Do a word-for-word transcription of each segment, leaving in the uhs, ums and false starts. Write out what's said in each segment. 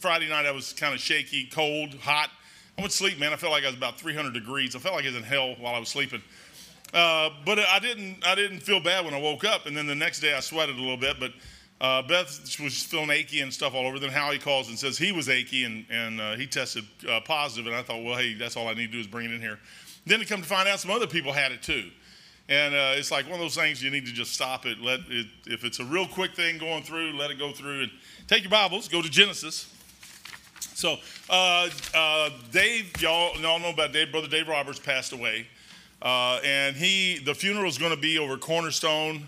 Friday night I was kind of shaky, cold, hot. I went to sleep, man. I felt like I was about three hundred degrees. I felt like I was in hell while I was sleeping. Uh, but I didn't I didn't feel bad when I woke up. And then the next day I sweated a little bit. But uh, Beth was feeling achy and stuff all over. Then Howie calls and says he was achy, and, and uh, he tested uh, positive. And I thought, well, hey, that's all I need to do is bring it in here. Then to come to find out some other people had it too. And uh, it's like one of those things you need to just stop it. Let it. If it's a real quick thing going through, let it go through. And take your Bibles, go to Genesis. So uh, uh, Dave, y'all, y'all know about Dave. Brother Dave Roberts passed away. Uh, and he, the funeral is going to be over Cornerstone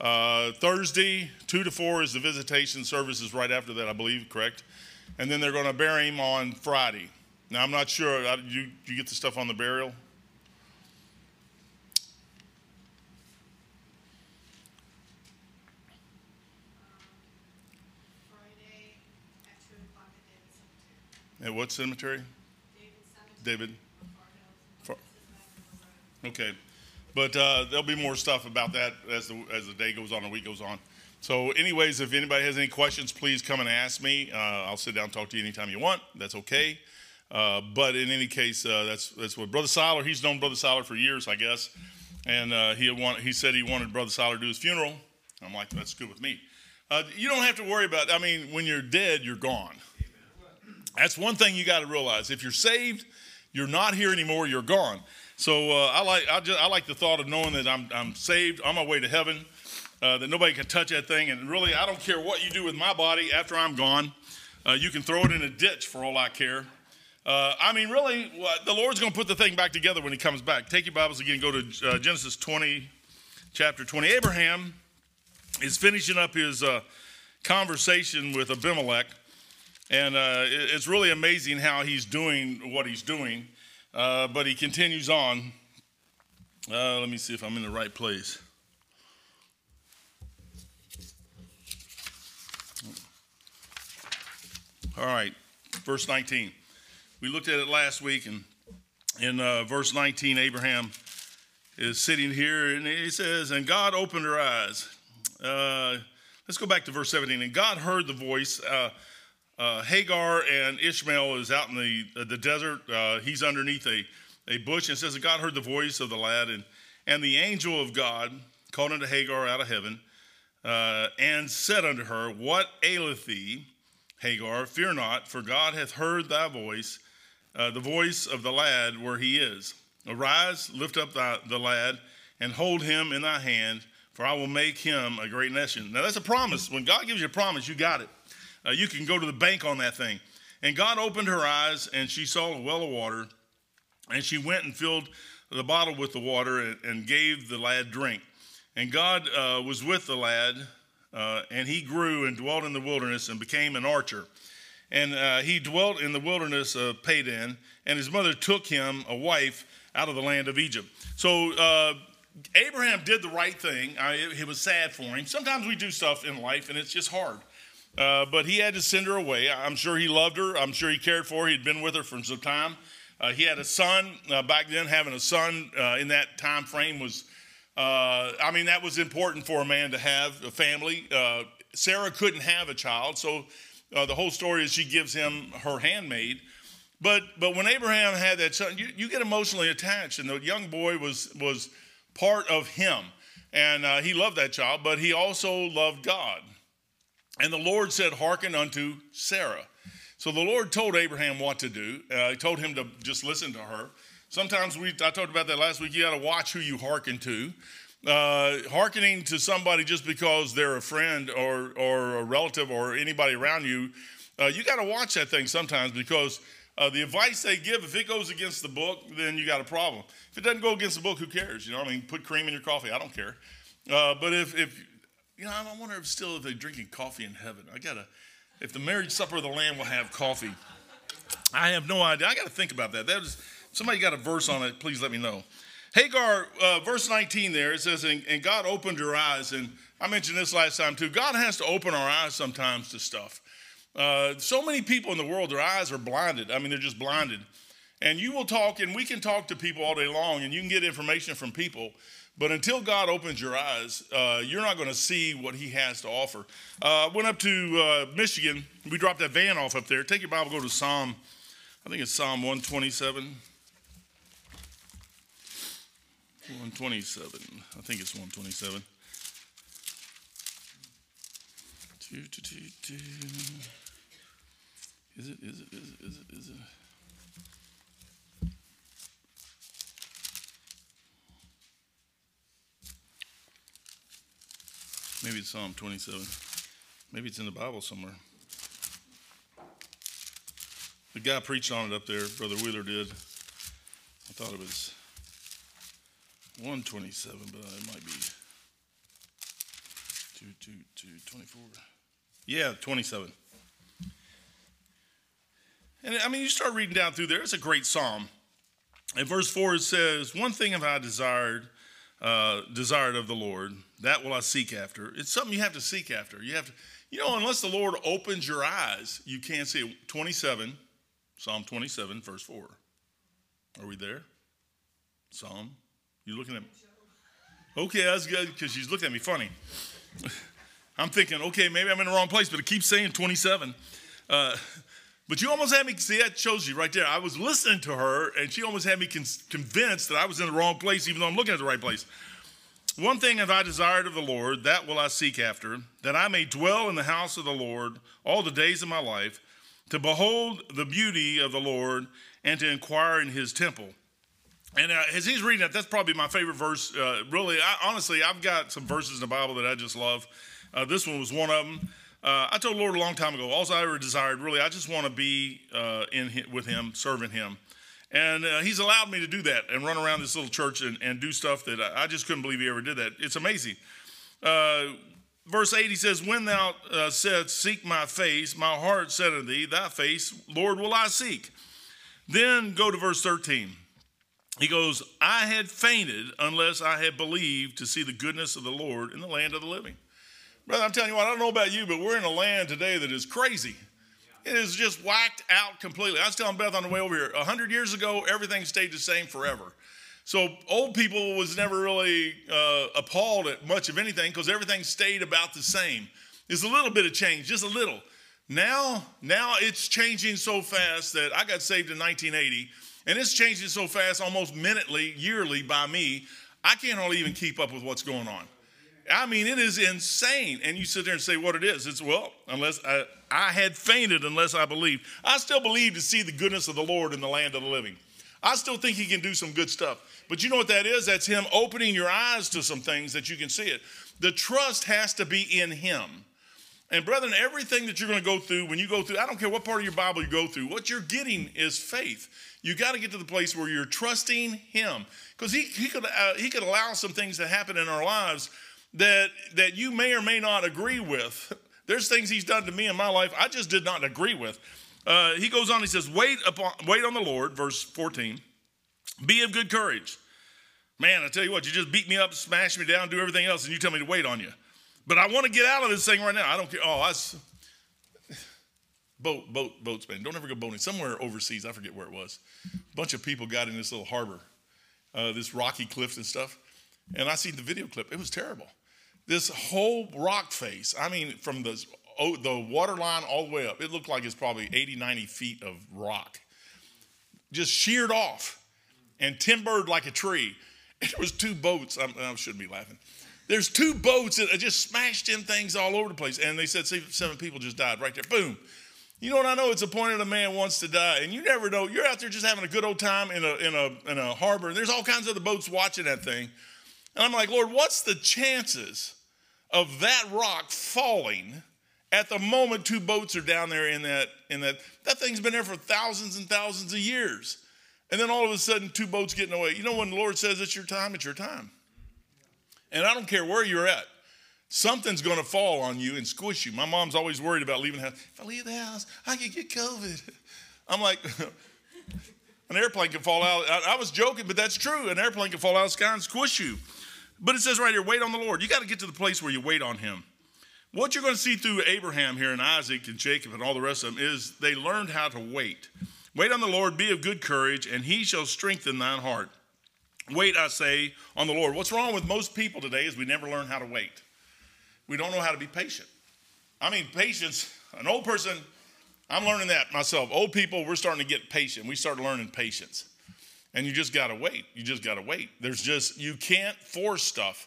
uh, Thursday. two to four is the visitation services right after that, I believe, correct? And then they're going to bury him on Friday. Now, I'm not sure. I, you, you get the stuff on the burial? At what cemetery? David. David. Okay, but uh, there'll be more stuff about that as the as the day goes on, the week goes on. So, anyways, if anybody has any questions, please come and ask me. Uh, I'll sit down and talk to you anytime you want. That's okay. Uh, but in any case, uh, that's that's what Brother Siler. He's known Brother Siler for years, I guess. And uh, he want he said he wanted Brother Siler to do his funeral. I'm like, that's good with me. Uh, you don't have to worry about. I mean, when you're dead, you're gone. That's one thing you got to realize. If you're saved, you're not here anymore. You're gone. So uh, I like I, just, I like the thought of knowing that I'm I'm saved, on my way to heaven, uh, that nobody can touch that thing. And really, I don't care what you do with my body after I'm gone. Uh, you can throw it in a ditch for all I care. Uh, I mean, really, the Lord's going to put the thing back together when He comes back. Take your Bibles again. Go to uh, Genesis twenty, chapter twenty. Abraham is finishing up his uh, conversation with Abimelech. And uh, it's really amazing how he's doing what he's doing, uh, but he continues on. Uh, let me see if I'm in the right place. All right, verse nineteen. We looked at it last week, and in uh, verse nineteen, Abraham is sitting here, and he says, and God opened her eyes. Uh, let's go back to verse seventeen. And God heard the voice. Uh, Uh, Hagar and Ishmael is out in the uh, the desert. Uh, he's underneath a, a bush, and it says that God heard the voice of the lad, and, and the angel of God called unto Hagar out of heaven uh, and said unto her, what aileth thee, Hagar? Fear not, for God hath heard thy voice, uh, the voice of the lad where he is. Arise, lift up thy, the lad, and hold him in thy hand, for I will make him a great nation. Now that's a promise. When God gives you a promise, you got it. Uh, you can go to the bank on that thing. And God opened her eyes, and she saw a well of water, and she went and filled the bottle with the water and, and gave the lad drink. And God uh, was with the lad, uh, and he grew and dwelt in the wilderness and became an archer. And uh, he dwelt in the wilderness of Paran, and his mother took him a wife out of the land of Egypt. So uh, Abraham did the right thing. I, it, it was sad for him. Sometimes we do stuff in life, and it's just hard. Uh, but he had to send her away. I'm sure he loved her. I'm sure he cared for her. He'd been with her for some time. Uh, he had a son. Uh, back then, having a son uh, in that time frame was, uh, I mean, that was important for a man to have a family. Uh, Sarah couldn't have a child, so uh, the whole story is she gives him her handmaid. But but when Abraham had that son, you, you get emotionally attached, and the young boy was, was part of him. And uh, he loved that child, but he also loved God. And the Lord said, hearken unto Sarah. So the Lord told Abraham what to do. Uh, he told him to just listen to her. Sometimes we, I talked about that last week, you got to watch who you hearken to. Uh, hearkening to somebody just because they're a friend or, or a relative or anybody around you, uh, you got to watch that thing sometimes because uh, the advice they give, if it goes against the book, then you got a problem. If it doesn't go against the book, who cares? You know, I mean, put cream in your coffee. I don't care. Uh, but if, if, you know, I wonder if still if they're drinking coffee in heaven. I gotta, if the marriage supper of the Lamb will have coffee. I have no idea. I gotta think about that. That was, somebody got a verse on it. Please let me know. Hagar, uh, verse nineteen there, it says, and, and God opened her eyes. And I mentioned this last time too. God has to open our eyes sometimes to stuff. Uh, so many people in the world, their eyes are blinded. I mean, they're just blinded. And you will talk, and we can talk to people all day long, and you can get information from people. But until God opens your eyes, uh, you're not going to see what he has to offer. I uh, went up to uh, Michigan. We dropped that van off up there. Take your Bible, go to Psalm, I think it's Psalm one twenty-seven. one twenty-seven. I think it's one twenty-seven. Do, do, do, do. Is it, is it, is it, is it, is it? Maybe it's Psalm twenty-seven. Maybe it's in the Bible somewhere. The guy preached on it up there, Brother Wheeler did. I thought it was one twenty-seven, but it might be two, two, two, twenty-four. Yeah, twenty-seven. And I mean, you start reading down through there. It's a great psalm. In verse four, it says, one thing have I desired, uh, desired of the Lord, that will I seek after. It's something you have to seek after. You have to, you know, unless the Lord opens your eyes, you can't see it. twenty-seven, Psalm twenty-seven, verse four. Are we there? Psalm, you looking at me? Okay, that's good, because she's looking at me funny. I'm thinking, okay, maybe I'm in the wrong place, but it keeps saying twenty-seven. Uh, but you almost had me, see, that shows you right there. I was listening to her, and she almost had me con- convinced that I was in the wrong place, even though I'm looking at the right place. One thing have I desired of the Lord, that will I seek after, that I may dwell in the house of the Lord all the days of my life, to behold the beauty of the Lord and to inquire in his temple. And uh, as he's reading that, that's probably my favorite verse. Uh, really, I, honestly, I've got some verses in the Bible that I just love. Uh, this one was one of them. Uh, I told the Lord a long time ago, all I ever desired, really, I just want to be uh, in his, with him, serving him. And uh, he's allowed me to do that and run around this little church and, and do stuff that I, I just couldn't believe he ever did that. It's amazing. Uh, verse eight, he says, when thou uh, saidst, seek my face, my heart said unto thee, thy face, Lord, will I seek. Then go to verse thirteen. He goes, I had fainted unless I had believed to see the goodness of the Lord in the land of the living. Brother, I'm telling you what, I don't know about you, but we're in a land today that is crazy. It is just whacked out completely. I was telling Beth on the way over here, one hundred years ago, everything stayed the same forever. So old people was never really uh, appalled at much of anything because everything stayed about the same. There's a little bit of change, just a little. Now, now it's changing so fast that I got saved in nineteen eighty, and it's changing so fast almost minutely, yearly by me, I can't hardly even keep up with what's going on. I mean, it is insane. And you sit there and say what it is. It's, well, unless I, I had fainted unless I believed. I still believe to see the goodness of the Lord in the land of the living. I still think he can do some good stuff. But you know what that is? That's him opening your eyes to some things that you can see it. The trust has to be in him. And brethren, everything that you're going to go through, when you go through, I don't care what part of your Bible you go through, what you're getting is faith. You got to get to the place where you're trusting him. Because he, he, could, uh, he could allow some things to happen in our lives that that you may or may not agree with. There's things he's done to me in my life I just did not agree with. Uh, he goes on, he says, wait upon, wait on the Lord, verse fourteen. Be of good courage. Man, I tell you what, you just beat me up, smash me down, do everything else, and you tell me to wait on you. But I want to get out of this thing right now. I don't care. Oh, I was, boat, boat, boat span. Don't ever go boating. Somewhere overseas, I forget where it was. A bunch of people got in this little harbor, uh, this rocky cliff and stuff. And I seen the video clip. It was terrible. This whole rock face, I mean, from the, oh, the water line all the way up, it looked like it's probably eighty, ninety feet of rock. Just sheared off and timbered like a tree. There was two boats. I'm, I shouldn't be laughing. There's two boats that just smashed in things all over the place. And they said seven people just died right there. Boom. You know what I know? It's appointed a man wants to die. And you never know. You're out there just having a good old time in a, in a, in a harbor. And there's all kinds of other boats watching that thing. And I'm like, Lord, what's the chances of that rock falling at the moment two boats are down there in that, in that, that thing's been there for thousands and thousands of years. And then all of a sudden two boats getting away. You know, when the Lord says it's your time, it's your time. And I don't care where you're at. Something's going to fall on you and squish you. My mom's always worried about leaving the house. If I leave the house, I could get COVID. I'm like, an airplane can fall out. I, I was joking, but that's true. An airplane can fall out of the sky and squish you. But it says right here, wait on the Lord. You got to get to the place where you wait on him. What you're going to see through Abraham here and Isaac and Jacob and all the rest of them is they learned how to wait. Wait on the Lord, be of good courage, and he shall strengthen thine heart. Wait, I say, on the Lord. What's wrong with most people today is we never learn how to wait. We don't know how to be patient. I mean, patience, an old person, I'm learning that myself. Old people, we're starting to get patient. We start learning patience. And you just got to wait. You just got to wait. There's just, you can't force stuff.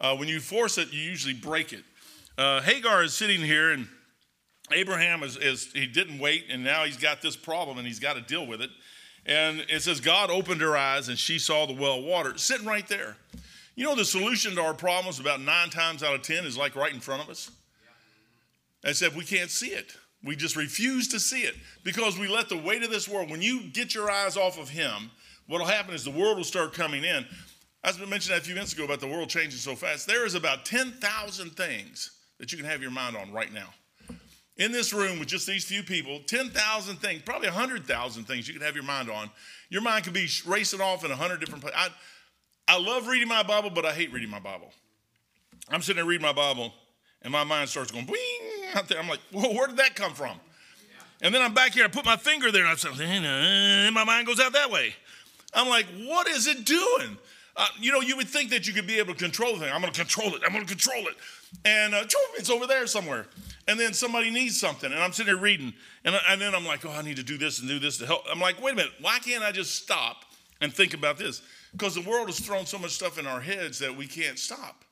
Uh, when you force it, you usually break it. Uh, Hagar is sitting here, and Abraham is, is, he didn't wait, and now he's got this problem, and he's got to deal with it. And it says, God opened her eyes, and she saw the well water. Sitting right there. You know, the solution to our problems about nine times out of ten is like right in front of us. Except we can't see it. We just refuse to see it because we let the weight of this world. When you get your eyes off of him, what will happen is the world will start coming in. I mentioned that a few minutes ago about the world changing so fast. There is about ten thousand things that you can have your mind on right now. In this room with just these few people, ten thousand things, probably one hundred thousand things you can have your mind on. Your mind could be racing off in one hundred different places. I, I love reading my Bible, but I hate reading my Bible. I'm sitting there reading my Bible, and my mind starts going, bling, out there. I'm like, whoa, where did that come from? Yeah. And then I'm back here, I put my finger there, and I said, and my mind goes out that way. I'm like, what is it doing? Uh, you know, you would think that you could be able to control the thing. I'm going to control it. I'm going to control it. And uh, it's over there somewhere. And then somebody needs something, and I'm sitting here reading. And, I, and then I'm like, oh, I need to do this and do this to help. I'm like, wait a minute. Why can't I just stop and think about this? Because the world has thrown so much stuff in our heads that we can't stop.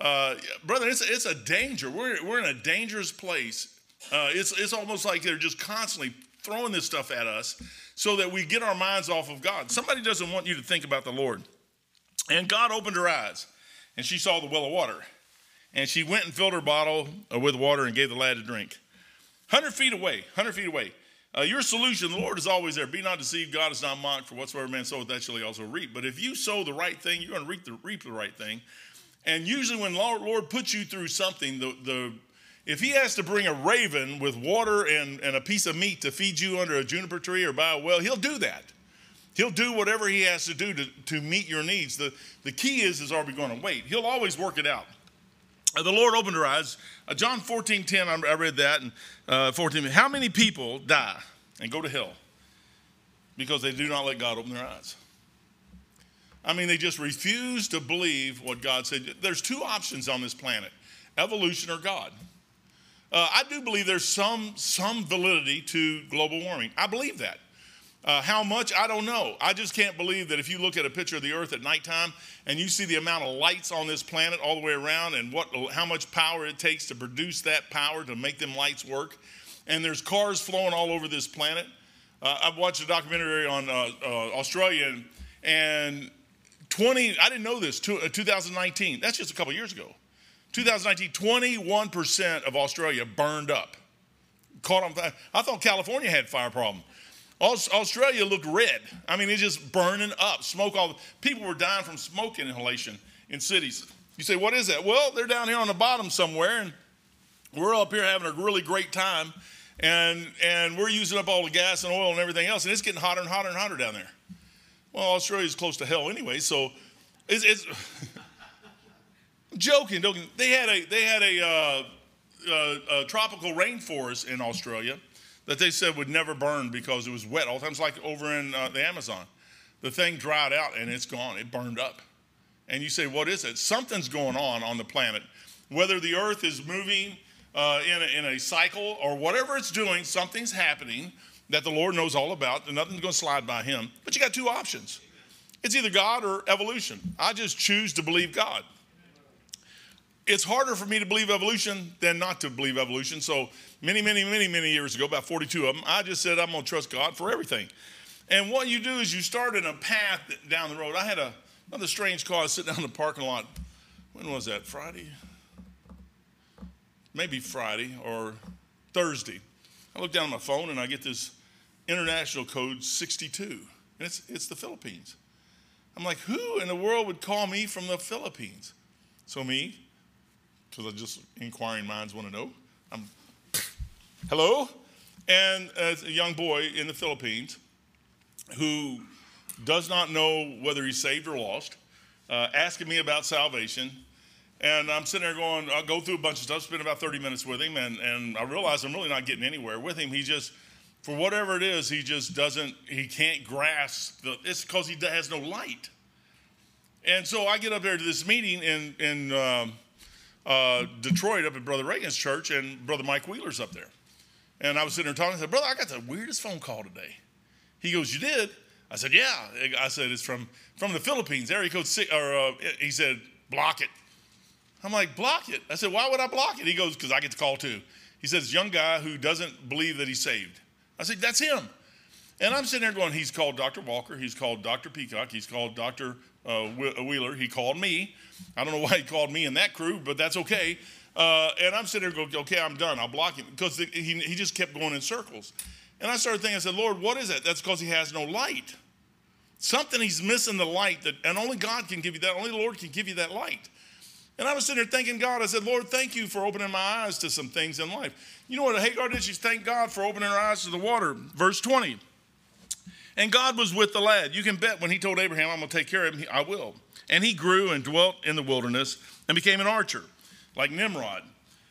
Uh, brother, it's a, it's a danger. We're we're in a dangerous place. Uh, it's it's almost like they're just constantly throwing this stuff at us, so that we get our minds off of God. Somebody doesn't want you to think about the Lord. And God opened her eyes, and she saw the well of water, and she went and filled her bottle with water and gave the lad to drink. Hundred feet away, hundred feet away. Uh, your solution, the Lord is always there. Be not deceived, God is not mocked. For whatsoever man soweth, that shall he also reap. But if you sow the right thing, you're going to reap the reap the right thing. And usually when Lord, Lord puts you through something, the, the if he has to bring a raven with water and, and a piece of meat to feed you under a juniper tree or by a well, he'll do that. He'll do whatever he has to do to, to meet your needs. The, the key is, is are we going to wait? He'll always work it out. The Lord opened her eyes. Uh, John fourteen ten, I read that. And uh, fourteen, how many people die and go to hell because they do not let God open their eyes? I mean, they just refuse to believe what God said. There's two options on this planet, evolution or God. Uh, I do believe there's some, some validity to global warming. I believe that. Uh, how much? I don't know. I just can't believe that if you look at a picture of the earth at nighttime and you see the amount of lights on this planet all the way around and what, how much power it takes to produce that power to make them lights work. And there's cars flowing all over this planet. Uh, I've watched a documentary on uh, uh, Australia and, and twenty, I didn't know this, two thousand nineteen, that's just a couple years ago. twenty nineteen, twenty-one percent of Australia burned up. Caught on fire. I thought California had fire problem. Australia looked red. I mean, it's just burning up. Smoke all the, people were dying from smoke inhalation in cities. You say, what is that? Well, they're down here on the bottom somewhere, and we're up here having a really great time, and, and we're using up all the gas and oil and everything else, and it's getting hotter and hotter and hotter down there. Well, Australia's close to hell anyway, so it's, it's I'm joking, joking. They had a they had a, uh, uh, a tropical rainforest in Australia that they said would never burn because it was wet all the time. It's like over in uh, the Amazon. The thing dried out and it's gone. It burned up. And you say, what is it? Something's going on on the planet. Whether the earth is moving uh, in, a, in a cycle or whatever it's doing, something's happening that the Lord knows all about, and nothing's going to slide by him. But you got two options. It's either God or evolution. I just choose to believe God. It's harder for me to believe evolution than not to believe evolution. So many, many, many, many years ago, about forty-two of them, I just said I'm going to trust God for everything. And what you do is you start in a path down the road. I had a, another strange car sitting down in the parking lot. When was that? Friday? Maybe Friday or Thursday. I look down at my phone and I get this international code sixty-two, and it's it's the Philippines. I'm like, who in the world would call me from the Philippines? So me, because I just inquiring minds want to know. I'm, hello, and uh, a young boy in the Philippines who does not know whether he's saved or lost, uh, asking me about salvation. And I'm sitting there going, I'll go through a bunch of stuff, spend about thirty minutes with him, and, and I realize I'm really not getting anywhere with him. He just, For whatever it is, he just doesn't, he can't grasp. The, it's because he has no light. And so I get up there to this meeting in, in um, uh, Detroit up at Brother Reagan's church, and Brother Mike Wheeler's up there. And I was sitting there talking. I said, "Brother, I got the weirdest phone call today." He goes, "You did?" I said, "Yeah." I said, "It's from, from the Philippines, area code six, or uh, he said, "Block it." I'm like, "Block it?" I said, "Why would I block it?" He goes, "Because I get the call too." He says, "Young guy who doesn't believe that he's saved." I said, "That's him." And I'm sitting there going, he's called Doctor Walker. He's called Doctor Peacock. He's called Doctor Uh, Wheeler. He called me. I don't know why he called me in that crew, but that's okay. Uh, and I'm sitting there going, okay, I'm done. I'll block him. Because the, he, he just kept going in circles. And I started thinking, I said, Lord, what is that? That's because he has no light. Something he's missing the light. that, And only God can give you that. Only the Lord can give you that light. And I was sitting there thanking God. I said, Lord, thank you for opening my eyes to some things in life. You know what Hagar did? She thanked God for opening her eyes to the water. Verse twenty. And God was with the lad. You can bet when he told Abraham, I'm going to take care of him, I will. And he grew and dwelt in the wilderness and became an archer, like Nimrod.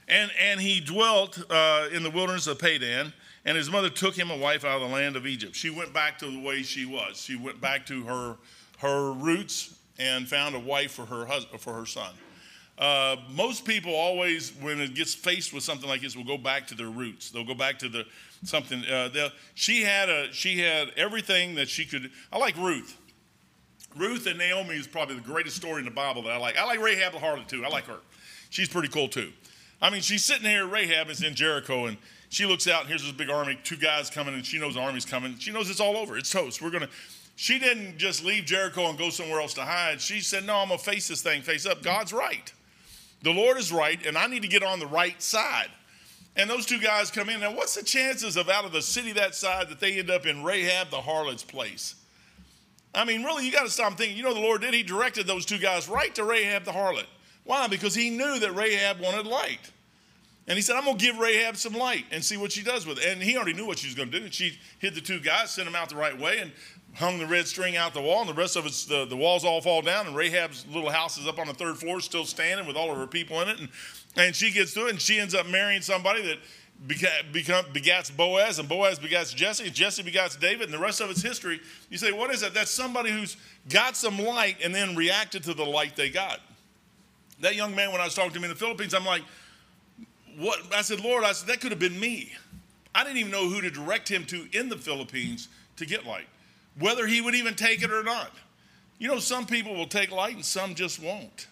And, and he dwelt uh, in the wilderness of Paran, and his mother took him a wife out of the land of Egypt. She went back to the way she was. She went back to her, her roots and found a wife for her, husband, for her son. Uh, most people always, when it gets faced with something like this, will go back to their roots. They'll go back to the something. Uh, she had a she had everything that she could. I like Ruth. Ruth and Naomi is probably the greatest story in the Bible that I like. I like Rahab the harlot too. I like her. She's pretty cool too. I mean, she's sitting here. Rahab is in Jericho, and she looks out, and here's this big army. Two guys coming, and she knows the army's coming. She knows it's all over. It's toast. We're gonna. She didn't just leave Jericho and go somewhere else to hide. She said, "No, I'm gonna face this thing face up. God's right." The Lord is right, and I need to get on the right side. And those two guys come in. Now, what's the chances of out of the city that side that they end up in Rahab the harlot's place? I mean, really, you got to stop thinking. You know, the Lord did. He directed those two guys right to Rahab the harlot. Why? Because he knew that Rahab wanted light. And he said, I'm going to give Rahab some light and see what she does with it. And he already knew what she was going to do. She hid the two guys, sent them out the right way, and hung the red string out the wall, and the rest of it's the, the walls all fall down, and Rahab's little house is up on the third floor still standing with all of her people in it. And, and she gets through it, and she ends up marrying somebody that begat, become, begats Boaz, and Boaz begats Jesse, and Jesse begats David, and the rest of it's history. You say, what is that? That's somebody who's got some light and then reacted to the light they got. That young man, when I was talking to him in the Philippines, I'm like, what? I said, Lord, I said, that could have been me. I didn't even know who to direct him to in the Philippines to get light, whether he would even take it or not. You know, some people will take light and some just won't.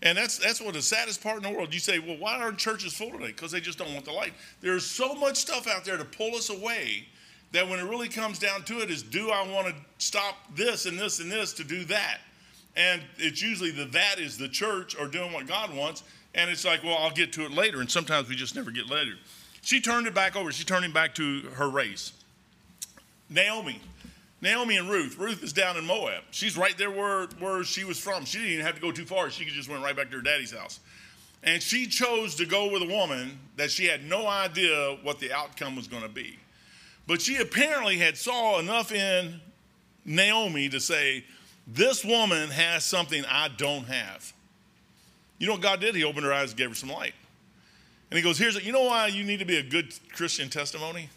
And that's that's what the saddest part in the world. You say, well, why aren't churches full today? Because they just don't want the light. There's so much stuff out there to pull us away that when it really comes down to it is, do I want to stop this and this and this to do that? And it's usually the that is the church or doing what God wants. And it's like, well, I'll get to it later. And sometimes we just never get later. She turned it back over. She turned him back to her race. Naomi. Naomi and Ruth. Ruth is down in Moab. She's right there where, where she was from. She didn't even have to go too far. She just went right back to her daddy's house. And she chose to go with a woman that she had no idea what the outcome was going to be. But she apparently had saw enough in Naomi to say, this woman has something I don't have. You know what God did? He opened her eyes and gave her some light. And he goes, here's it. You know why you need to be a good Christian testimony?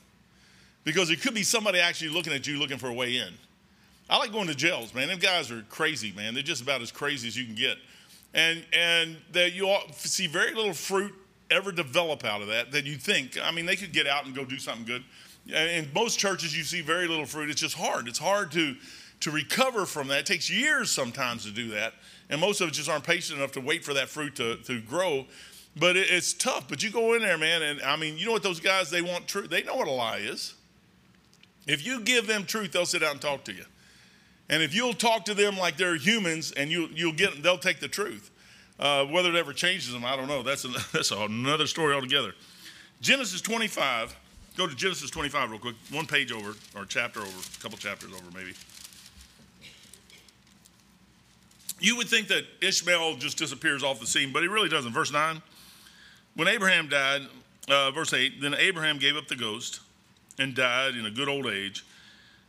Because it could be somebody actually looking at you, looking for a way in. I like going to jails, man. Them guys are crazy, man. They're just about as crazy as you can get. And and that you all see very little fruit ever develop out of that that you think. I mean, they could get out and go do something good. In most churches, you see very little fruit. It's just hard. It's hard to, to recover from that. It takes years sometimes to do that. And most of us just aren't patient enough to wait for that fruit to, to grow. But it, it's tough. But you go in there, man, and, I mean, you know what those guys, they want truth. They know what a lie is. If you give them truth, they'll sit down and talk to you. And if you'll talk to them like they're humans, and you, you'll get them, they'll take the truth. Uh, whether it ever changes them, I don't know. That's, a, that's another story altogether. Genesis twenty-five. Go to Genesis twenty-five real quick. One page over, or chapter over, a couple chapters over maybe. You would think that Ishmael just disappears off the scene, but he really doesn't. Verse nine, when Abraham died, uh, verse eight, then Abraham gave up the ghost and died in a good old age,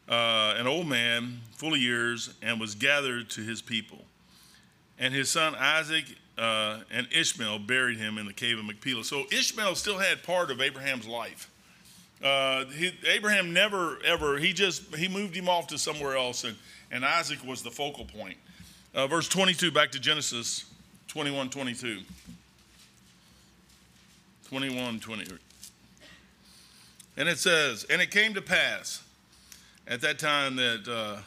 uh, an old man, full of years, and was gathered to his people. And his son Isaac uh, and Ishmael buried him in the cave of Machpelah. So Ishmael still had part of Abraham's life. Uh, he, Abraham never, ever, he just, he moved him off to somewhere else, and, and Isaac was the focal point. Uh, verse twenty-two, back to Genesis twenty-one twenty-two. twenty-one twenty. And it says, and it came to pass at that time that, uh,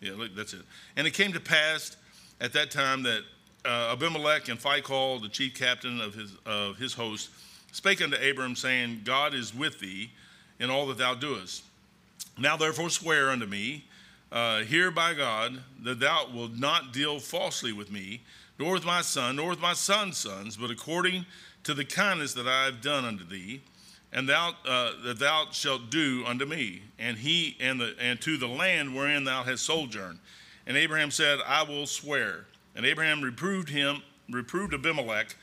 yeah, look, that's it. And it came to pass at that time that uh, Abimelech and Phicol, the chief captain of his, of his host, spake unto Abram, saying, God is with thee in all that thou doest. Now therefore swear unto me, uh, here by God, that thou wilt not deal falsely with me, nor with my son, nor with my son's sons, but according to the kindness that I have done unto thee, and thou uh, that thou shalt do unto me, and he and the and to the land wherein thou hast sojourned. And Abraham said, I will swear. And Abraham reproved him, reproved Abimelech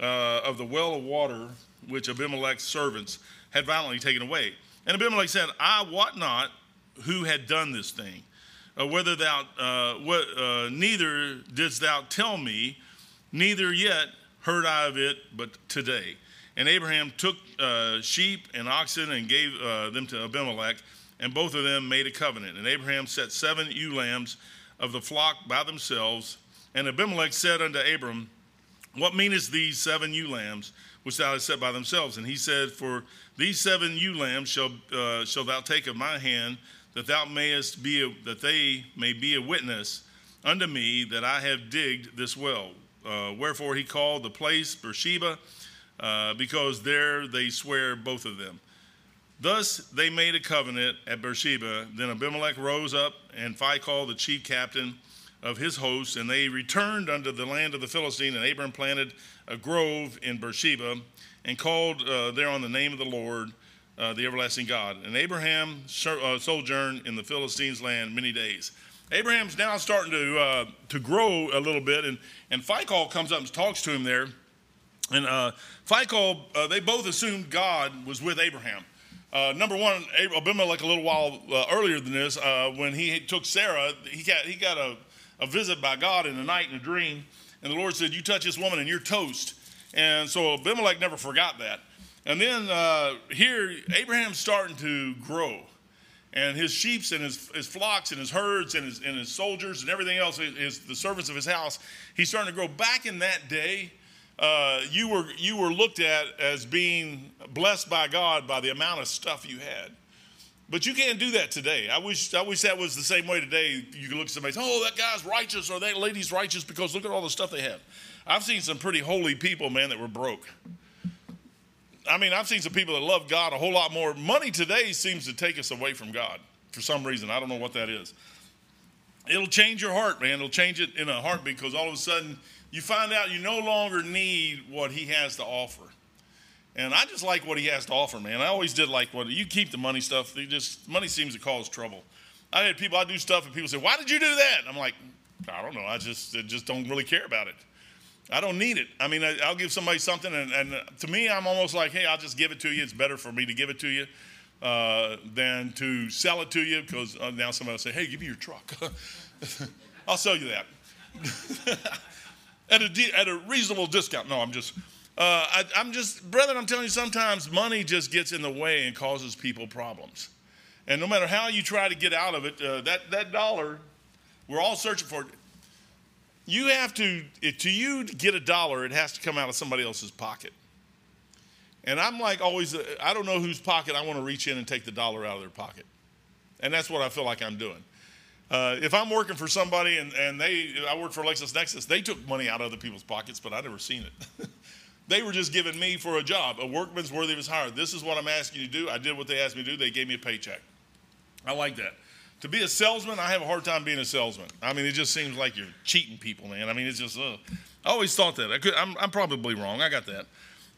uh, of the well of water which Abimelech's servants had violently taken away. And Abimelech said, I wot not who had done this thing, uh, whether thou, uh, what, uh, neither didst thou tell me, neither yet heard I of it, but today. And Abraham took uh, sheep and oxen and gave uh, them to Abimelech, and both of them made a covenant. And Abraham set seven ewe lambs of the flock by themselves. And Abimelech said unto Abram, what meanest these seven ewe lambs which thou hast set by themselves? And he said, for these seven ewe lambs shall, uh, shall thou take of my hand, that thou mayest be a, that they may be a witness unto me that I have digged this well. Uh, wherefore he called the place Beersheba, uh, because there they swear both of them. Thus they made a covenant at Beersheba. Then Abimelech rose up, and Phicol, the chief captain of his hosts, and they returned unto the land of the Philistine. And Abram planted a grove in Beersheba, and called uh, thereon the name of the Lord, uh, the everlasting God. And Abraham uh, sojourned in the Philistines' land many days. Abraham's now starting to uh, to grow a little bit, and, and Phicol comes up and talks to him there. And uh, Phicol, uh, they both assumed God was with Abraham. Uh, number one, Abimelech a little while uh, earlier than this, uh, when he took Sarah, he got, he got a, a visit by God in the night in a dream. And the Lord said, you touch this woman and you're toast. And so Abimelech never forgot that. And then uh, here, Abraham's starting to grow. And his sheeps and his, his flocks and his herds and his, and his soldiers and everything else is the servants of his house. He's starting to grow. Back in that day, uh, you were you were looked at as being blessed by God by the amount of stuff you had. But you can't do that today. I wish I wish that was the same way today. You can look at somebody and say, oh, that guy's righteous or that lady's righteous because look at all the stuff they have. I've seen some pretty holy people, man, that were broke. I mean, I've seen some people that love God a whole lot more. Money today seems to take us away from God for some reason. I don't know what that is. It'll change your heart, man. It'll change it in a heartbeat, because all of a sudden you find out you no longer need what he has to offer. And I just like what he has to offer, man. I always did like what you keep the money stuff. They just money seems to cause trouble. I had people, I do stuff and people say, why did you do that? And I'm like, I don't know. I just, I just don't really care about it. I don't need it. I mean, I, I'll give somebody something, and, and to me, I'm almost like, hey, I'll just give it to you. It's better for me to give it to you uh, than to sell it to you, because uh, now somebody will say, hey, give me your truck. I'll sell you that at a at a reasonable discount. No, I'm just, uh, I, I'm just, brethren, I'm telling you, sometimes money just gets in the way and causes people problems. And no matter how you try to get out of it, uh, that that dollar, we're all searching for it. You have to, to you to get a dollar, it has to come out of somebody else's pocket. And I'm like always, I don't know whose pocket I want to reach in and take the dollar out of their pocket. And that's what I feel like I'm doing. Uh, if I'm working for somebody and, and they, I work for LexisNexis, they took money out of other people's pockets, but I've never seen it. They were just giving me for a job, a workman's worthy of his hire. This is what I'm asking you to do. I did what they asked me to do. They gave me a paycheck. I like that. To be a salesman, I have a hard time being a salesman. I mean, it just seems like you're cheating people, man. I mean, it's just, ugh. I always thought that. I could, I'm, I'm probably wrong. I got that.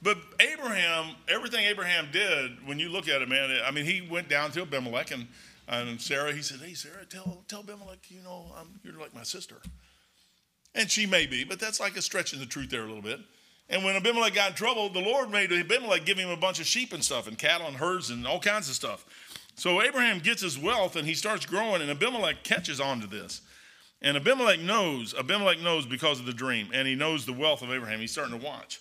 But Abraham, everything Abraham did, when you look at it, man, I mean, he went down to Abimelech, and, and Sarah, he said, hey, Sarah, tell, tell Abimelech, you know, I'm, you're like my sister. And she may be, but that's like a stretching the truth there a little bit. And when Abimelech got in trouble, the Lord made Abimelech give him a bunch of sheep and stuff and cattle and herds and all kinds of stuff. So Abraham gets his wealth, and he starts growing, and Abimelech catches on to this. And Abimelech knows, Abimelech knows because of the dream, and he knows the wealth of Abraham. He's starting to watch.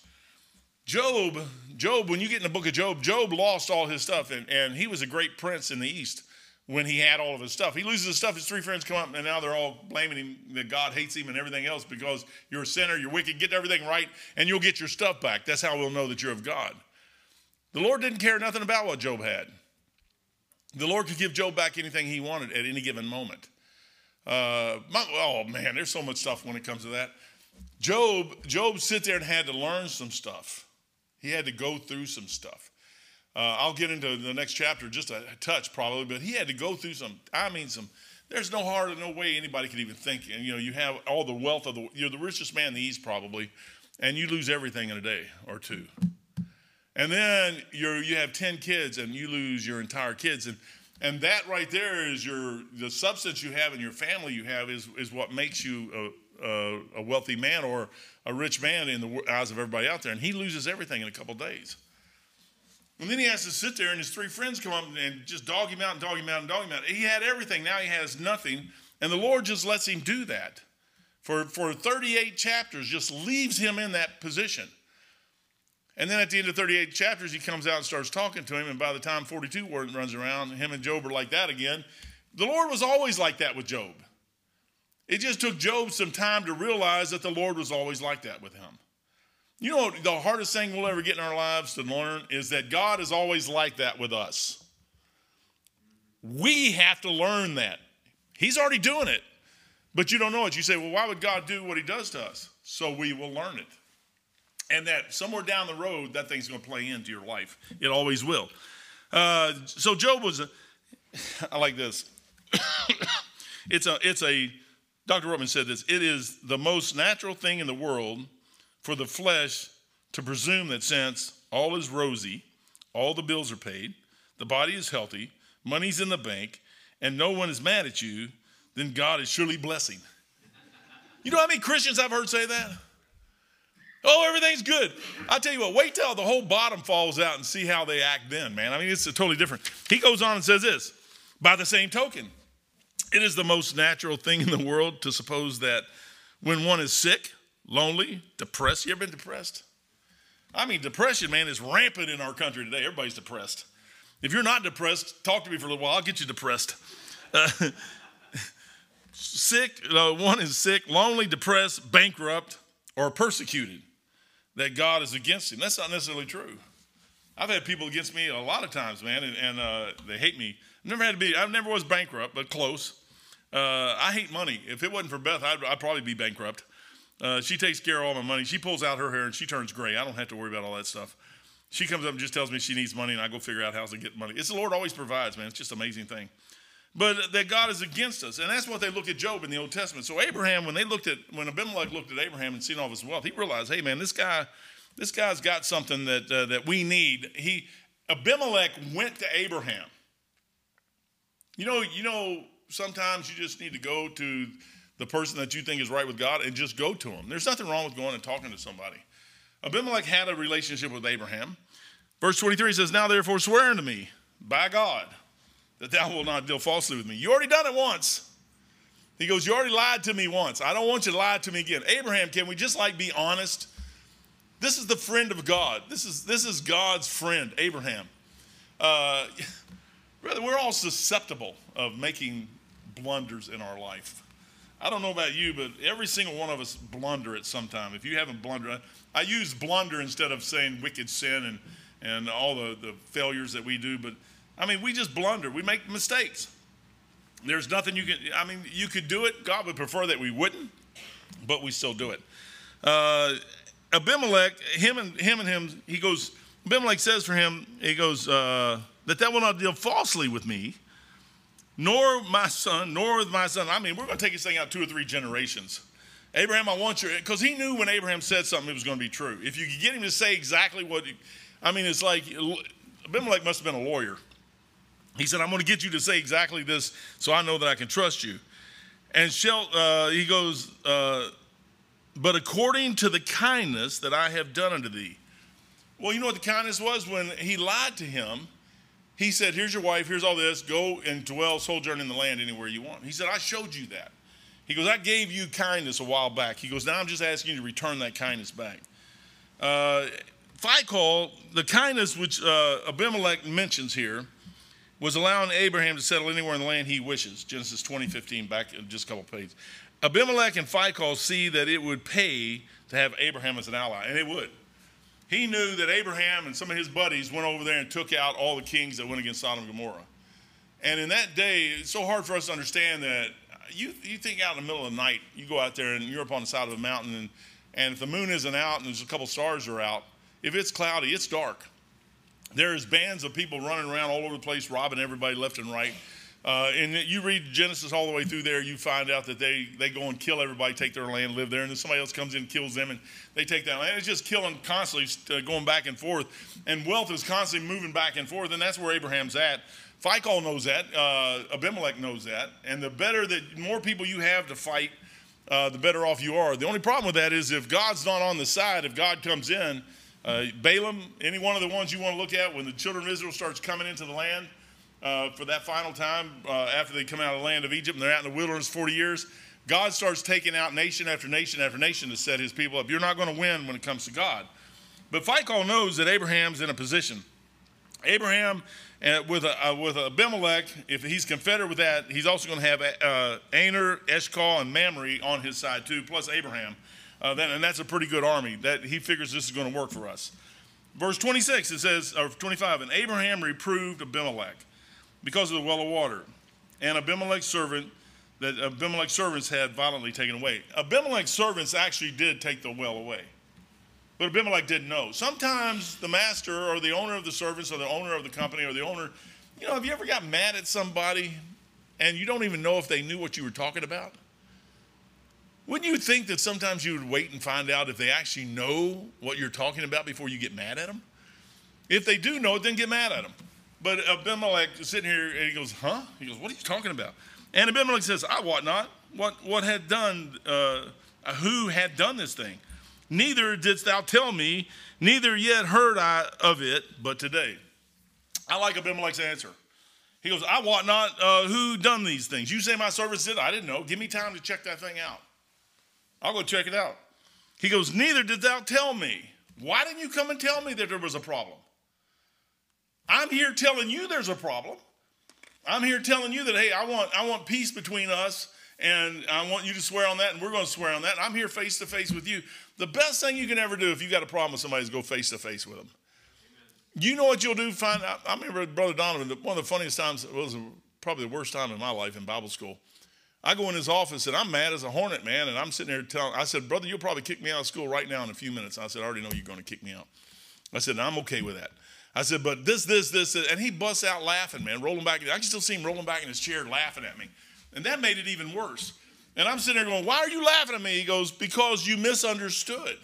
Job, Job, when you get in the book of Job, Job lost all his stuff, and, and he was a great prince in the East when he had all of his stuff. He loses his stuff, his three friends come up, and now they're all blaming him that God hates him and everything else because you're a sinner, you're wicked, get everything right, and you'll get your stuff back. That's how we'll know that you're of God. The Lord didn't care nothing about what Job had. The Lord could give Job back anything he wanted at any given moment. Uh, my, oh, man, there's so much stuff when it comes to that. Job, Job sit there and had to learn some stuff. He had to go through some stuff. Uh, I'll get into the next chapter just a touch probably, but he had to go through some, I mean some, there's no hard, no way anybody could even think. And, you know, you have all the wealth of the, you're the richest man in the East probably, and you lose everything in a day or two. And then you're, you have ten kids and you lose your entire kids. And, and that right there is your, the substance you have in your family you have is, is what makes you a, Uh, a wealthy man or a rich man in the eyes of everybody out there, and he loses everything in a couple days. And then he has to sit there, and his three friends come up and just dog him out and dog him out and dog him out. He had everything. Now he has nothing, and the Lord just lets him do that. For, for thirty-eight chapters, just leaves him in that position. And then at the end of thirty-eight chapters, he comes out and starts talking to him, and by the time forty-two runs around, him and Job are like that again. The Lord was always like that with Job. It just took Job some time to realize that the Lord was always like that with him. You know, the hardest thing we'll ever get in our lives to learn is that God is always like that with us. We have to learn that. He's already doing it, but you don't know it. You say, well, why would God do what he does to us? So we will learn it. And that somewhere down the road, that thing's going to play into your life. It always will. Uh, so Job was, a, I like this. it's a, it's a, Doctor Roman said this, it is the most natural thing in the world for the flesh to presume that since all is rosy, all the bills are paid, the body is healthy, money's in the bank, and no one is mad at you, then God is surely blessing. You know how many Christians I've heard say that? Oh, everything's good. I'll tell you what, wait till the whole bottom falls out and see how they act then, man. I mean, it's totally different. He goes on and says this, by the same token, it is the most natural thing in the world to suppose that when one is sick, lonely, depressed. You ever been depressed? I mean, depression, man, is rampant in our country today. Everybody's depressed. If you're not depressed, talk to me for a little while. I'll get you depressed. Uh, sick, uh, one is sick, lonely, depressed, bankrupt, or persecuted, that God is against him. That's not necessarily true. I've had people against me a lot of times, man, and, and uh, they hate me. I've never had to be, I never was bankrupt, but close. Uh, I hate money. If it wasn't for Beth, I'd, I'd probably be bankrupt. Uh, she takes care of all my money. She pulls out her hair and she turns gray. I don't have to worry about all that stuff. She comes up and just tells me she needs money, and I go figure out how to get money. It's the Lord always provides, man. It's just an amazing thing. But that God is against us, and that's what they look at Job in the Old Testament. So Abraham, when they looked at, when Abimelech looked at Abraham and seen all of his wealth, he realized, hey, man, this guy, this guy's got something that uh, that we need. He, Abimelech went to Abraham. You know, you know, sometimes you just need to go to the person that you think is right with God and just go to him. There's nothing wrong with going and talking to somebody. Abimelech had a relationship with Abraham. Verse twenty-three says, now therefore swear unto me by God that thou wilt not deal falsely with me. You already done it once. He goes, you already lied to me once. I don't want you to lie to me again. Abraham, can we just like be honest? This is the friend of God. This is, this is God's friend, Abraham. Uh, Brother, we're all susceptible of making blunders in our life. I don't know about you, but every single one of us blunder at some time. If you haven't blundered, I, I use blunder instead of saying wicked sin and, and all the, the failures that we do. But, I mean, we just blunder. We make mistakes. There's nothing you can, I mean, you could do it. God would prefer that we wouldn't, but we still do it. Uh, Abimelech, him and him and him, he goes, Abimelech says for him, he goes, uh, that thou wilt not deal falsely with me, nor my son, nor with my son. I mean, we're going to take this thing out two or three generations. Abraham, I want you, because he knew when Abraham said something, it was going to be true. If you could get him to say exactly what, he, I mean, it's like, Abimelech must have been a lawyer. He said, I'm going to get you to say exactly this so I know that I can trust you. And shall, uh, he goes, uh, but according to the kindness that I have done unto thee. Well, you know what the kindness was? When he lied to him, he said, here's your wife, here's all this, go and dwell, sojourn in the land anywhere you want. He said, I showed you that. He goes, I gave you kindness a while back. He goes, now I'm just asking you to return that kindness back. Uh, Phicol, the kindness which uh, Abimelech mentions here, was allowing Abraham to settle anywhere in the land he wishes. Genesis twenty fifteen, back just a couple pages. Abimelech and Phicol see that it would pay to have Abraham as an ally, and it would. He knew that Abraham and some of his buddies went over there and took out all the kings that went against Sodom and Gomorrah. And in that day, it's so hard for us to understand that you, you think out in the middle of the night, you go out there and you're up on the side of a mountain, and, and if the moon isn't out and there's a couple stars are out, if it's cloudy, it's dark. There's bands of people running around all over the place, robbing everybody left and right. Uh, and you read Genesis all the way through there, you find out that they, they go and kill everybody, take their land, live there, and then somebody else comes in and kills them, and they take that land. It's just killing constantly, uh, going back and forth. And wealth is constantly moving back and forth, and that's where Abraham's at. Phicol knows that. Uh, Abimelech knows that. And the better that, more people you have to fight, uh, the better off you are. The only problem with that is if God's not on the side, if God comes in, Uh, Balaam, any one of the ones you want to look at, when the children of Israel starts coming into the land uh, for that final time uh, after they come out of the land of Egypt and they're out in the wilderness forty years, God starts taking out nation after nation after nation to set his people up. You're not going to win when it comes to God. But Phicol knows that Abraham's in a position. Abraham uh, with, a, uh, with Abimelech, if he's confederate with that, he's also going to have uh, Aner, Eshcol, and Mamre on his side too, plus Abraham. Uh, that, and that's a pretty good army. That he figures this is going to work for us. Verse twenty-six, it says, or twenty-five, and Abraham reproved Abimelech because of the well of water, and Abimelech's servant that Abimelech's servants had violently taken away. Abimelech's servants actually did take the well away, but Abimelech didn't know. Sometimes the master or the owner of the servants or the owner of the company or the owner, you know, have you ever got mad at somebody and you don't even know if they knew what you were talking about? Wouldn't you think that sometimes you would wait and find out if they actually know what you're talking about before you get mad at them? If they do know it, then get mad at them. But Abimelech is sitting here and he goes, huh? He goes, what are you talking about? And Abimelech says, I wot not what, what had done, uh, who had done this thing. Neither didst thou tell me, neither yet heard I of it, but today. I like Abimelech's answer. He goes, I wot not uh, who done these things. You say my servants did, I didn't know. Give me time to check that thing out. I'll go check it out. He goes, neither did thou tell me. Why didn't you come and tell me that there was a problem? I'm here telling you there's a problem. I'm here telling you that, hey, I want, I want peace between us, and I want you to swear on that, and we're going to swear on that. I'm here face to face with you. The best thing you can ever do if you got a problem with somebody is go face to face with them. Amen. You know what you'll do? Find out. I remember Brother Donovan, one of the funniest times, well, it was probably the worst time in my life in Bible school. I go in his office, and I'm mad as a hornet, man, and I'm sitting there telling, I said, brother, you'll probably kick me out of school right now in a few minutes. I said, I already know you're going to kick me out. I said, I'm okay with that. I said, but this, this, this, this, and he busts out laughing, man, rolling back. I can still see him rolling back in his chair laughing at me, and that made it even worse. And I'm sitting there going, why are you laughing at me? He goes, because you misunderstood.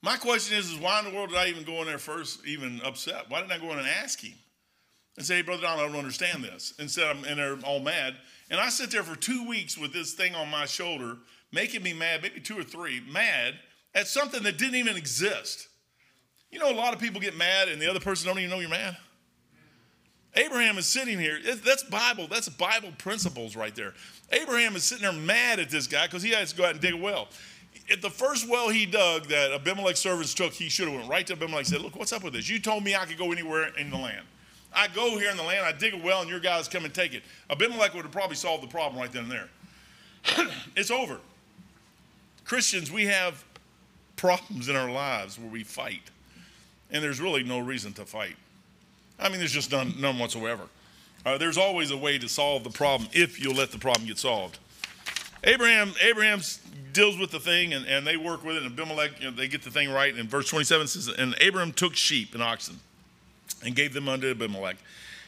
My question is, is why in the world did I even go in there first, even upset? Why didn't I go in and ask him and say, hey, Brother Donald, I don't understand this? Instead, I'm in there all mad. And I sit there for two weeks with this thing on my shoulder, making me mad, maybe two or three, mad at something that didn't even exist. You know, a lot of people get mad and the other person don't even know you're mad. Abraham is sitting here. That's Bible. That's Bible principles right there. Abraham is sitting there mad at this guy because he has to go out and dig a well. At the first well he dug that Abimelech's servants took, he should have went right to Abimelech and said, look, what's up with this? You told me I could go anywhere in the land. I go here in the land, I dig a well, and your guys come and take it. Abimelech would have probably solved the problem right then and there. It's over. Christians, we have problems in our lives where we fight, and there's really no reason to fight. I mean, there's just none, none whatsoever. Uh, there's always a way to solve the problem if you'll let the problem get solved. Abraham, Abraham deals with the thing, and, and they work with it, and Abimelech, you know, they get the thing right. And verse twenty-seven says, and Abraham took sheep and oxen and gave them unto Abimelech.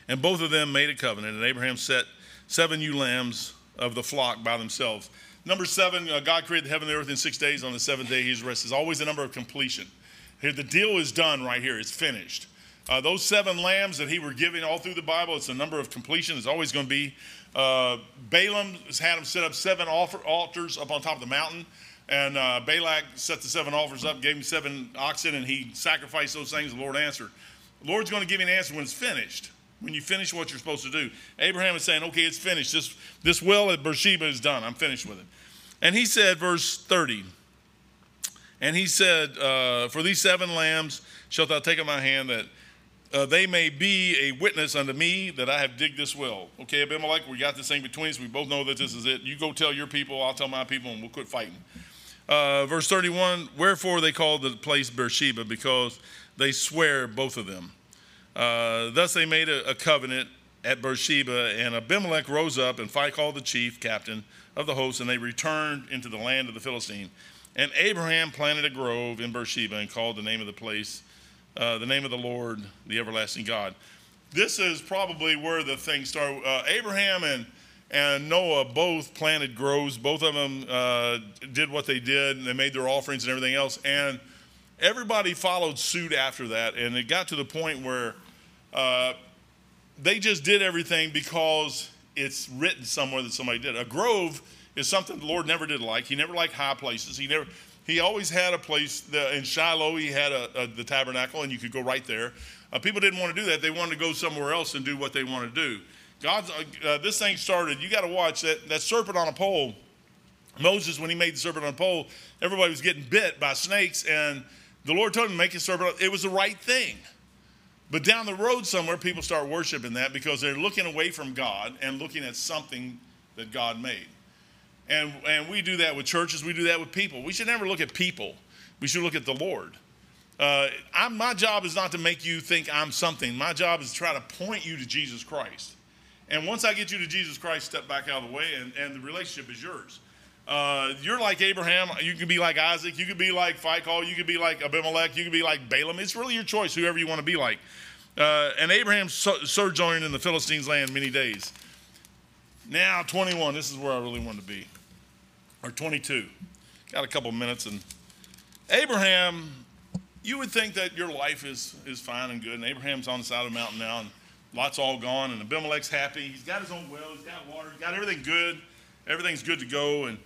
And both of them made a covenant. And Abraham set seven ewe lambs of the flock by themselves. Number seven, uh, God created the heaven and the earth in six days. On the seventh day, he rested. It's always a number of completion. Here, the deal is done right here. It's finished. Uh, those seven lambs that he were giving all through the Bible, it's a number of completion. It's always going to be. Uh, Balaam has had him set up seven altar, altars up on top of the mountain. And uh, Balak set the seven altars up, gave him seven oxen, and he sacrificed those things. The Lord answered. The Lord's going to give you an answer when it's finished, when you finish what you're supposed to do. Abraham is saying, okay, it's finished. This, this well at Beersheba is done. I'm finished with it. And he said, verse thirty, And he said, uh, for these seven lambs shalt thou take in my hand, that uh, they may be a witness unto me that I have digged this well. Okay, Abimelech, we got this thing between us. We both know that this is it. You go tell your people, I'll tell my people, and we'll quit fighting. Uh, verse thirty-one, wherefore they called the place Beersheba, because they swear both of them. Uh, thus they made a, a covenant at Beersheba, and Abimelech rose up, and Phicol the chief captain of the host, and they returned into the land of the Philistine. And Abraham planted a grove in Beersheba and called the name of the place, uh, the name of the Lord, the everlasting God. This is probably where the things start. Uh, Abraham and, and Noah both planted groves. Both of them uh, did what they did, and they made their offerings and everything else. And everybody followed suit after that, and it got to the point where uh, they just did everything because it's written somewhere that somebody did. A grove is something the Lord never did like. He never liked high places. He never. He always had a place. The, in Shiloh, he had a, a, the tabernacle, and you could go right there. Uh, people didn't want to do that. They wanted to go somewhere else and do what they wanted to do. God's, uh, this thing started. You got to watch that, that serpent on a pole. Moses, when he made the serpent on a pole, everybody was getting bit by snakes, and the Lord told him to make a serpent. It was the right thing. But down the road somewhere, people start worshiping that because they're looking away from God and looking at something that God made. And, and we do that with churches. We do that with people. We should never look at people. We should look at the Lord. Uh, I'm, my job is not to make you think I'm something. My job is to try to point you to Jesus Christ. And once I get you to Jesus Christ, step back out of the way, and, and the relationship is yours. Uh, you're like Abraham. You can be like Isaac. You could be like Phicol. You could be like Abimelech. You could be like Balaam. It's really your choice, whoever you want to be like. Uh, and Abraham so- sojourned in the Philistines' land many days. Now, twenty-one. This is where I really want to be. Or twenty-two. Got a couple minutes. And Abraham, you would think that your life is, is fine and good. And Abraham's on the side of the mountain now, and Lot's all gone. And Abimelech's happy. He's got his own well. He's got water. He's got everything good. Everything's good to go. And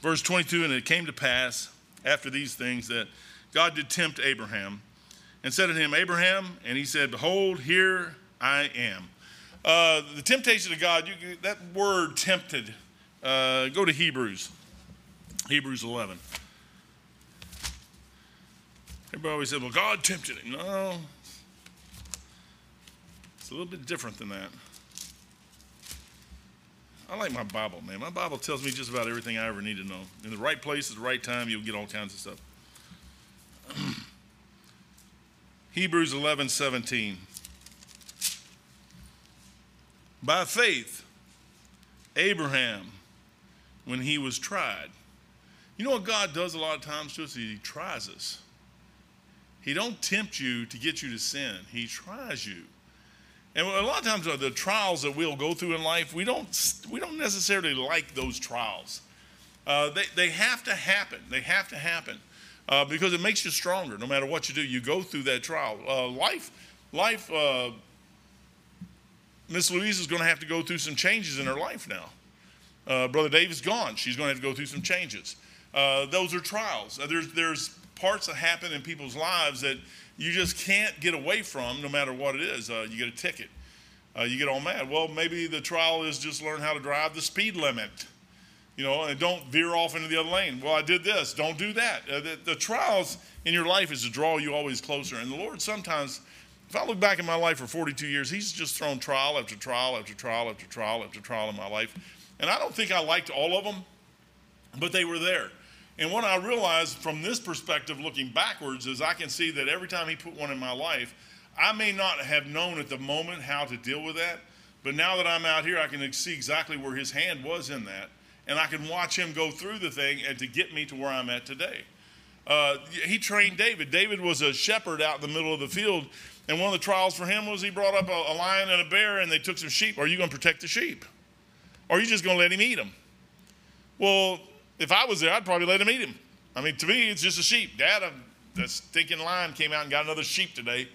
verse twenty-two, and it came to pass after these things that God did tempt Abraham and said unto him, Abraham, and he said, behold, here I am. Uh, the temptation of God, you, that word tempted, uh, go to Hebrews, Hebrews eleven. Everybody always said, well, God tempted him. No, it's a little bit different than that. I like my Bible, man. My Bible tells me just about everything I ever need to know. In the right place at the right time, you'll get all kinds of stuff. Hebrews eleven, seventeen. By faith, Abraham, when he was tried. You know what God does a lot of times to us? He tries us. He don't tempt you to get you to sin. He tries you. And a lot of times the trials that we'll go through in life, we don't, we don't necessarily like those trials. Uh, they, they have to happen. They have to happen uh, because it makes you stronger. No matter what you do, you go through that trial. Uh, life, life. Uh, Miss Louise is going to have to go through some changes in her life now. Uh, Brother Dave is gone. She's going to have to go through some changes. Uh, those are trials. Uh, there's, there's parts that happen in people's lives that you just can't get away from, no matter what it is. Uh, you get a ticket. Uh, you get all mad. Well, maybe the trial is just learn how to drive the speed limit, you know, and don't veer off into the other lane. Well, I did this. Don't do that. Uh, the, the trials in your life is to draw you always closer. And the Lord sometimes, if I look back in my life for forty-two years, he's just thrown trial after trial after trial after trial after trial in my life. And I don't think I liked all of them, but they were there. And what I realized from this perspective, looking backwards, is I can see that every time he put one in my life, I may not have known at the moment how to deal with that, but now that I'm out here, I can see exactly where his hand was in that, and I can watch him go through the thing and to get me to where I'm at today. Uh, he trained David. David was a shepherd out in the middle of the field, and one of the trials for him was he brought up a, a lion and a bear, and they took some sheep. Are you going to protect the sheep? Or are you just going to let him eat them? Well, if I was there, I'd probably let him eat him. I mean, to me, it's just a sheep. Dad, I'm, that stinking lion came out and got another sheep today.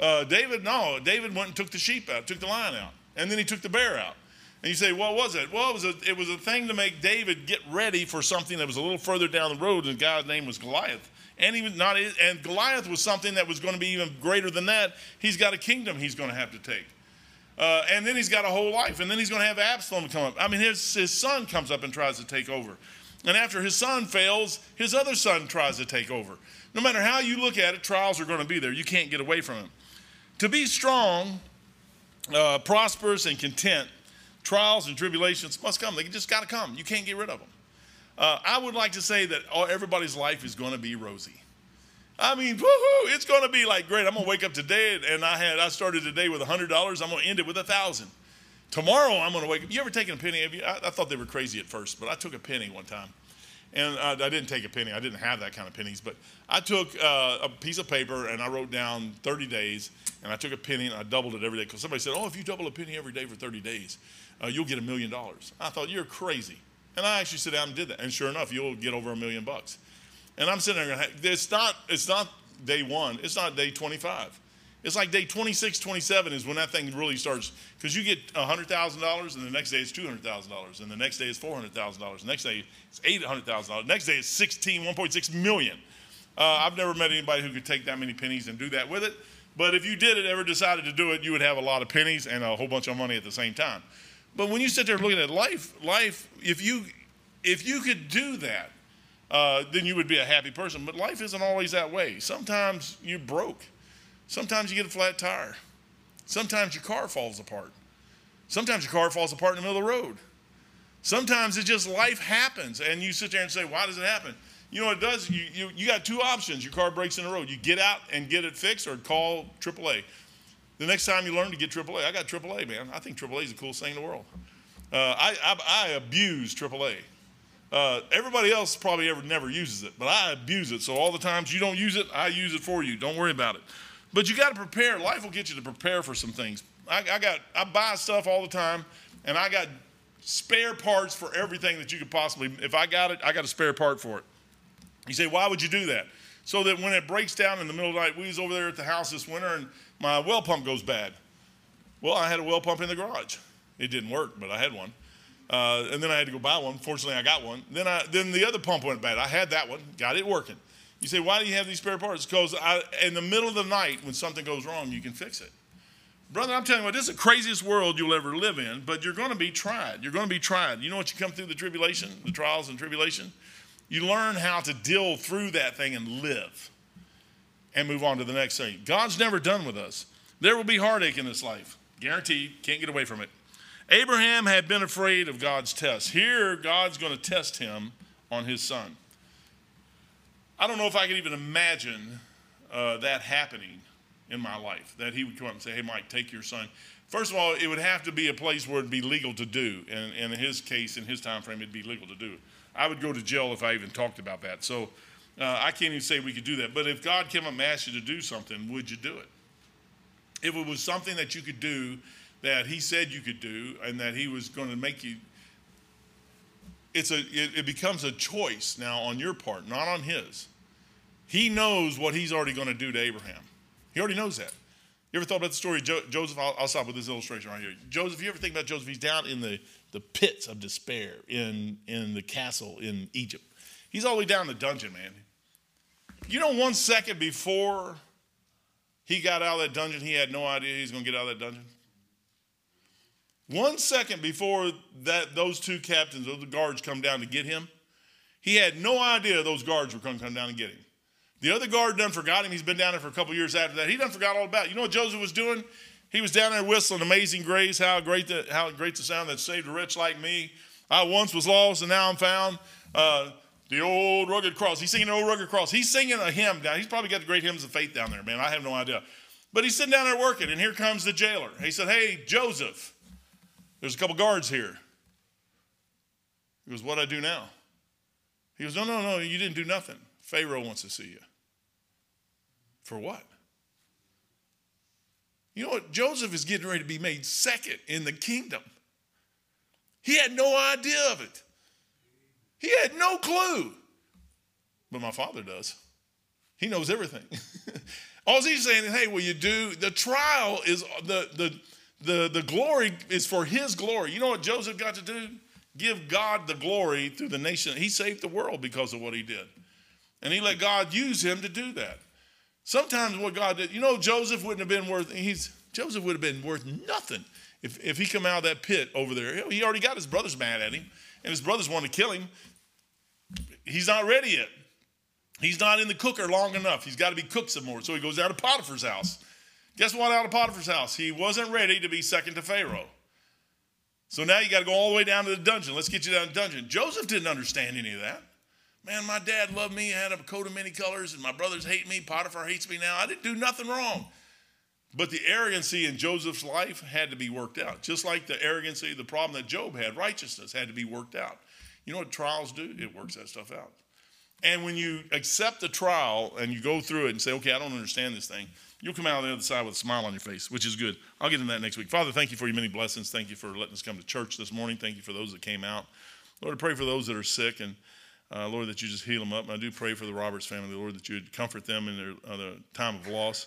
Uh, David, no. David went and took the sheep out, took the lion out, and then he took the bear out. And you say, what was it? Well, it was a, it was a thing to make David get ready for something that was a little further down the road, and the guy's name was Goliath. And, he was not, and Goliath was something that was going to be even greater than that. He's got a kingdom he's going to have to take. Uh, and then he's got a whole life. And then he's going to have Absalom come up. I mean, his, his son comes up and tries to take over. And after his son fails, his other son tries to take over. No matter how you look at it, trials are going to be there. You can't get away from them. To be strong, uh, prosperous, and content, trials and tribulations must come. They just got to come. You can't get rid of them. Uh, I would like to say that oh, everybody's life is going to be rosy. I mean, woohoo, it's going to be like, great, I'm going to wake up today, and I had I started today with one hundred dollars. I'm going to end it with one thousand dollars. Tomorrow I'm going to wake up. You ever taken a penny? Have you? I, I thought they were crazy at first, but I took a penny one time. And I, I didn't take a penny. I didn't have that kind of pennies. But I took uh, a piece of paper, and I wrote down thirty days, and I took a penny, and I doubled it every day. Because somebody said, oh, if you double a penny every day for thirty days, uh, you'll get a million dollars. I thought, you're crazy. And I actually sat down and did that. And sure enough, you'll get over a million bucks. And I'm sitting there, it's not, it's not day one. It's not day twenty-five. It's like day twenty-six, twenty-seven is when that thing really starts. Because you get one hundred thousand dollars, and the next day it's two hundred thousand dollars, and the next day it's four hundred thousand dollars, the next day it's eight hundred thousand dollars, the next day it's sixteen, one point six million dollars. Uh, I've never met anybody who could take that many pennies and do that with it. But if you did it, ever decided to do it, you would have a lot of pennies and a whole bunch of money at the same time. But when you sit there looking at life, life, if you, if you could do that, uh, then you would be a happy person. But life isn't always that way. Sometimes you're broke. Sometimes you get a flat tire. Sometimes your car falls apart. Sometimes your car falls apart in the middle of the road. Sometimes it's just life happens, and you sit there and say, why does it happen? You know what it does? You, you, you got two options. Your car breaks in the road. You get out and get it fixed or call triple A. The next time you learn to get triple A, I got triple A, man. I think triple A is the coolest thing in the world. Uh, I, I, I abuse triple A. Uh, everybody else probably ever never uses it, but I abuse it. So all the times you don't use it, I use it for you. Don't worry about it. But you got to prepare. Life will get you to prepare for some things. I, I got, I buy stuff all the time, and I got spare parts for everything that you could possibly. If I got it, I got a spare part for it. You say, why would you do that? So that when it breaks down in the middle of the night, we was over there at the house this winter, and my well pump goes bad. Well, I had a well pump in the garage. It didn't work, but I had one. Uh, and then I had to go buy one. Fortunately, I got one. Then I, then the other pump went bad. I had that one. Got it working. You say, why do you have these spare parts? Because in the middle of the night, when something goes wrong, you can fix it. Brother, I'm telling you what, this is the craziest world you'll ever live in, but you're going to be tried. You're going to be tried. You know what? You come through the tribulation, the trials and tribulation. You learn how to deal through that thing and live and move on to the next thing. God's never done with us. There will be heartache in this life. Guaranteed. Can't get away from it. Abraham had been afraid of God's test. Here, God's going to test him on his son. I don't know if I could even imagine uh, that happening in my life, that he would come up and say, hey, Mike, take your son. First of all, it would have to be a place where it would be legal to do. And, and in his case, in his time frame, it would be legal to do. I would go to jail if I even talked about that. So uh, I can't even say we could do that. But if God came up and asked you to do something, would you do it? If it was something that you could do that he said you could do and that he was going to make you, it's a, it, it becomes a choice now on your part, not on his. He knows what he's already going to do to Abraham. He already knows that. You ever thought about the story of jo- Joseph? I'll, I'll stop with this illustration right here. Joseph, you ever think about Joseph? He's down in the, the pits of despair in, in the castle in Egypt. He's all the way down in the dungeon, man. You know, one second before he got out of that dungeon, he had no idea he was going to get out of that dungeon. One second before that, those two captains, those guards come down to get him, he had no idea those guards were going to come down and get him. The other guard done forgot him. He's been down there for a couple years after that. He done forgot all about it. You know what Joseph was doing? He was down there whistling Amazing Grace, how great the, how great the sound that saved a wretch like me. I once was lost and now I'm found. Uh, the old rugged cross. He's singing the old rugged cross. He's singing a hymn down. He's probably got the great hymns of faith down there, man. I have no idea. But he's sitting down there working, and here comes the jailer. He said, hey, Joseph, there's a couple guards here. He goes, what'd I do now? He goes, no, no, no, you didn't do nothing. Pharaoh wants to see you. For what? You know what? Joseph is getting ready to be made second in the kingdom. He had no idea of it. He had no clue. But my father does. He knows everything. All he's saying is, hey, will you do? The trial is, the, the, the, the glory is for his glory. You know what Joseph got to do? Give God the glory through the nation. He saved the world because of what he did. And he let God use him to do that. Sometimes what God did, you know, Joseph wouldn't have been worth, he's, Joseph would have been worth nothing if, if he come out of that pit over there. He already got his brothers mad at him, and his brothers wanted to kill him. he's not ready yet. He's not in the cooker long enough. He's got to be cooked some more. So he goes out of Potiphar's house. Guess what? Out of Potiphar's house, he wasn't ready to be second to Pharaoh. So now you got to go all the way down to the dungeon. Let's get you down to the dungeon. Joseph didn't understand any of that. Man, my dad loved me. I had a coat of many colors, and my brothers hate me. Potiphar hates me now. I didn't do nothing wrong. But the arrogancy in Joseph's life had to be worked out. Just like the arrogancy, the problem that Job had, righteousness had to be worked out. You know what trials do? It works that stuff out. And when you accept the trial and you go through it and say, okay, I don't understand this thing, you'll come out on the other side with a smile on your face, which is good. I'll get into that next week. Father, thank you for your many blessings. Thank you for letting us come to church this morning. Thank you for those that came out. Lord, I pray for those that are sick, and uh, Lord, that you just heal them up. And I do pray for the Roberts family, Lord, that you would comfort them in their, uh, their time of loss.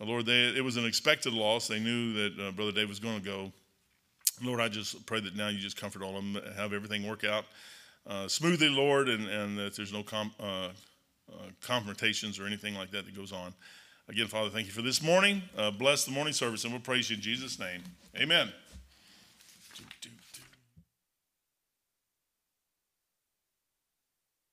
Lord, they, it was an expected loss. They knew that uh, Brother Dave was going to go. Lord, I just pray that now you just comfort all of them, have everything work out uh, smoothly, Lord, and, and that there's no com- uh, uh, confrontations or anything like that that goes on. Again, Father, thank you for this morning. Uh, bless the morning service, and we'll praise you in Jesus' name. Amen.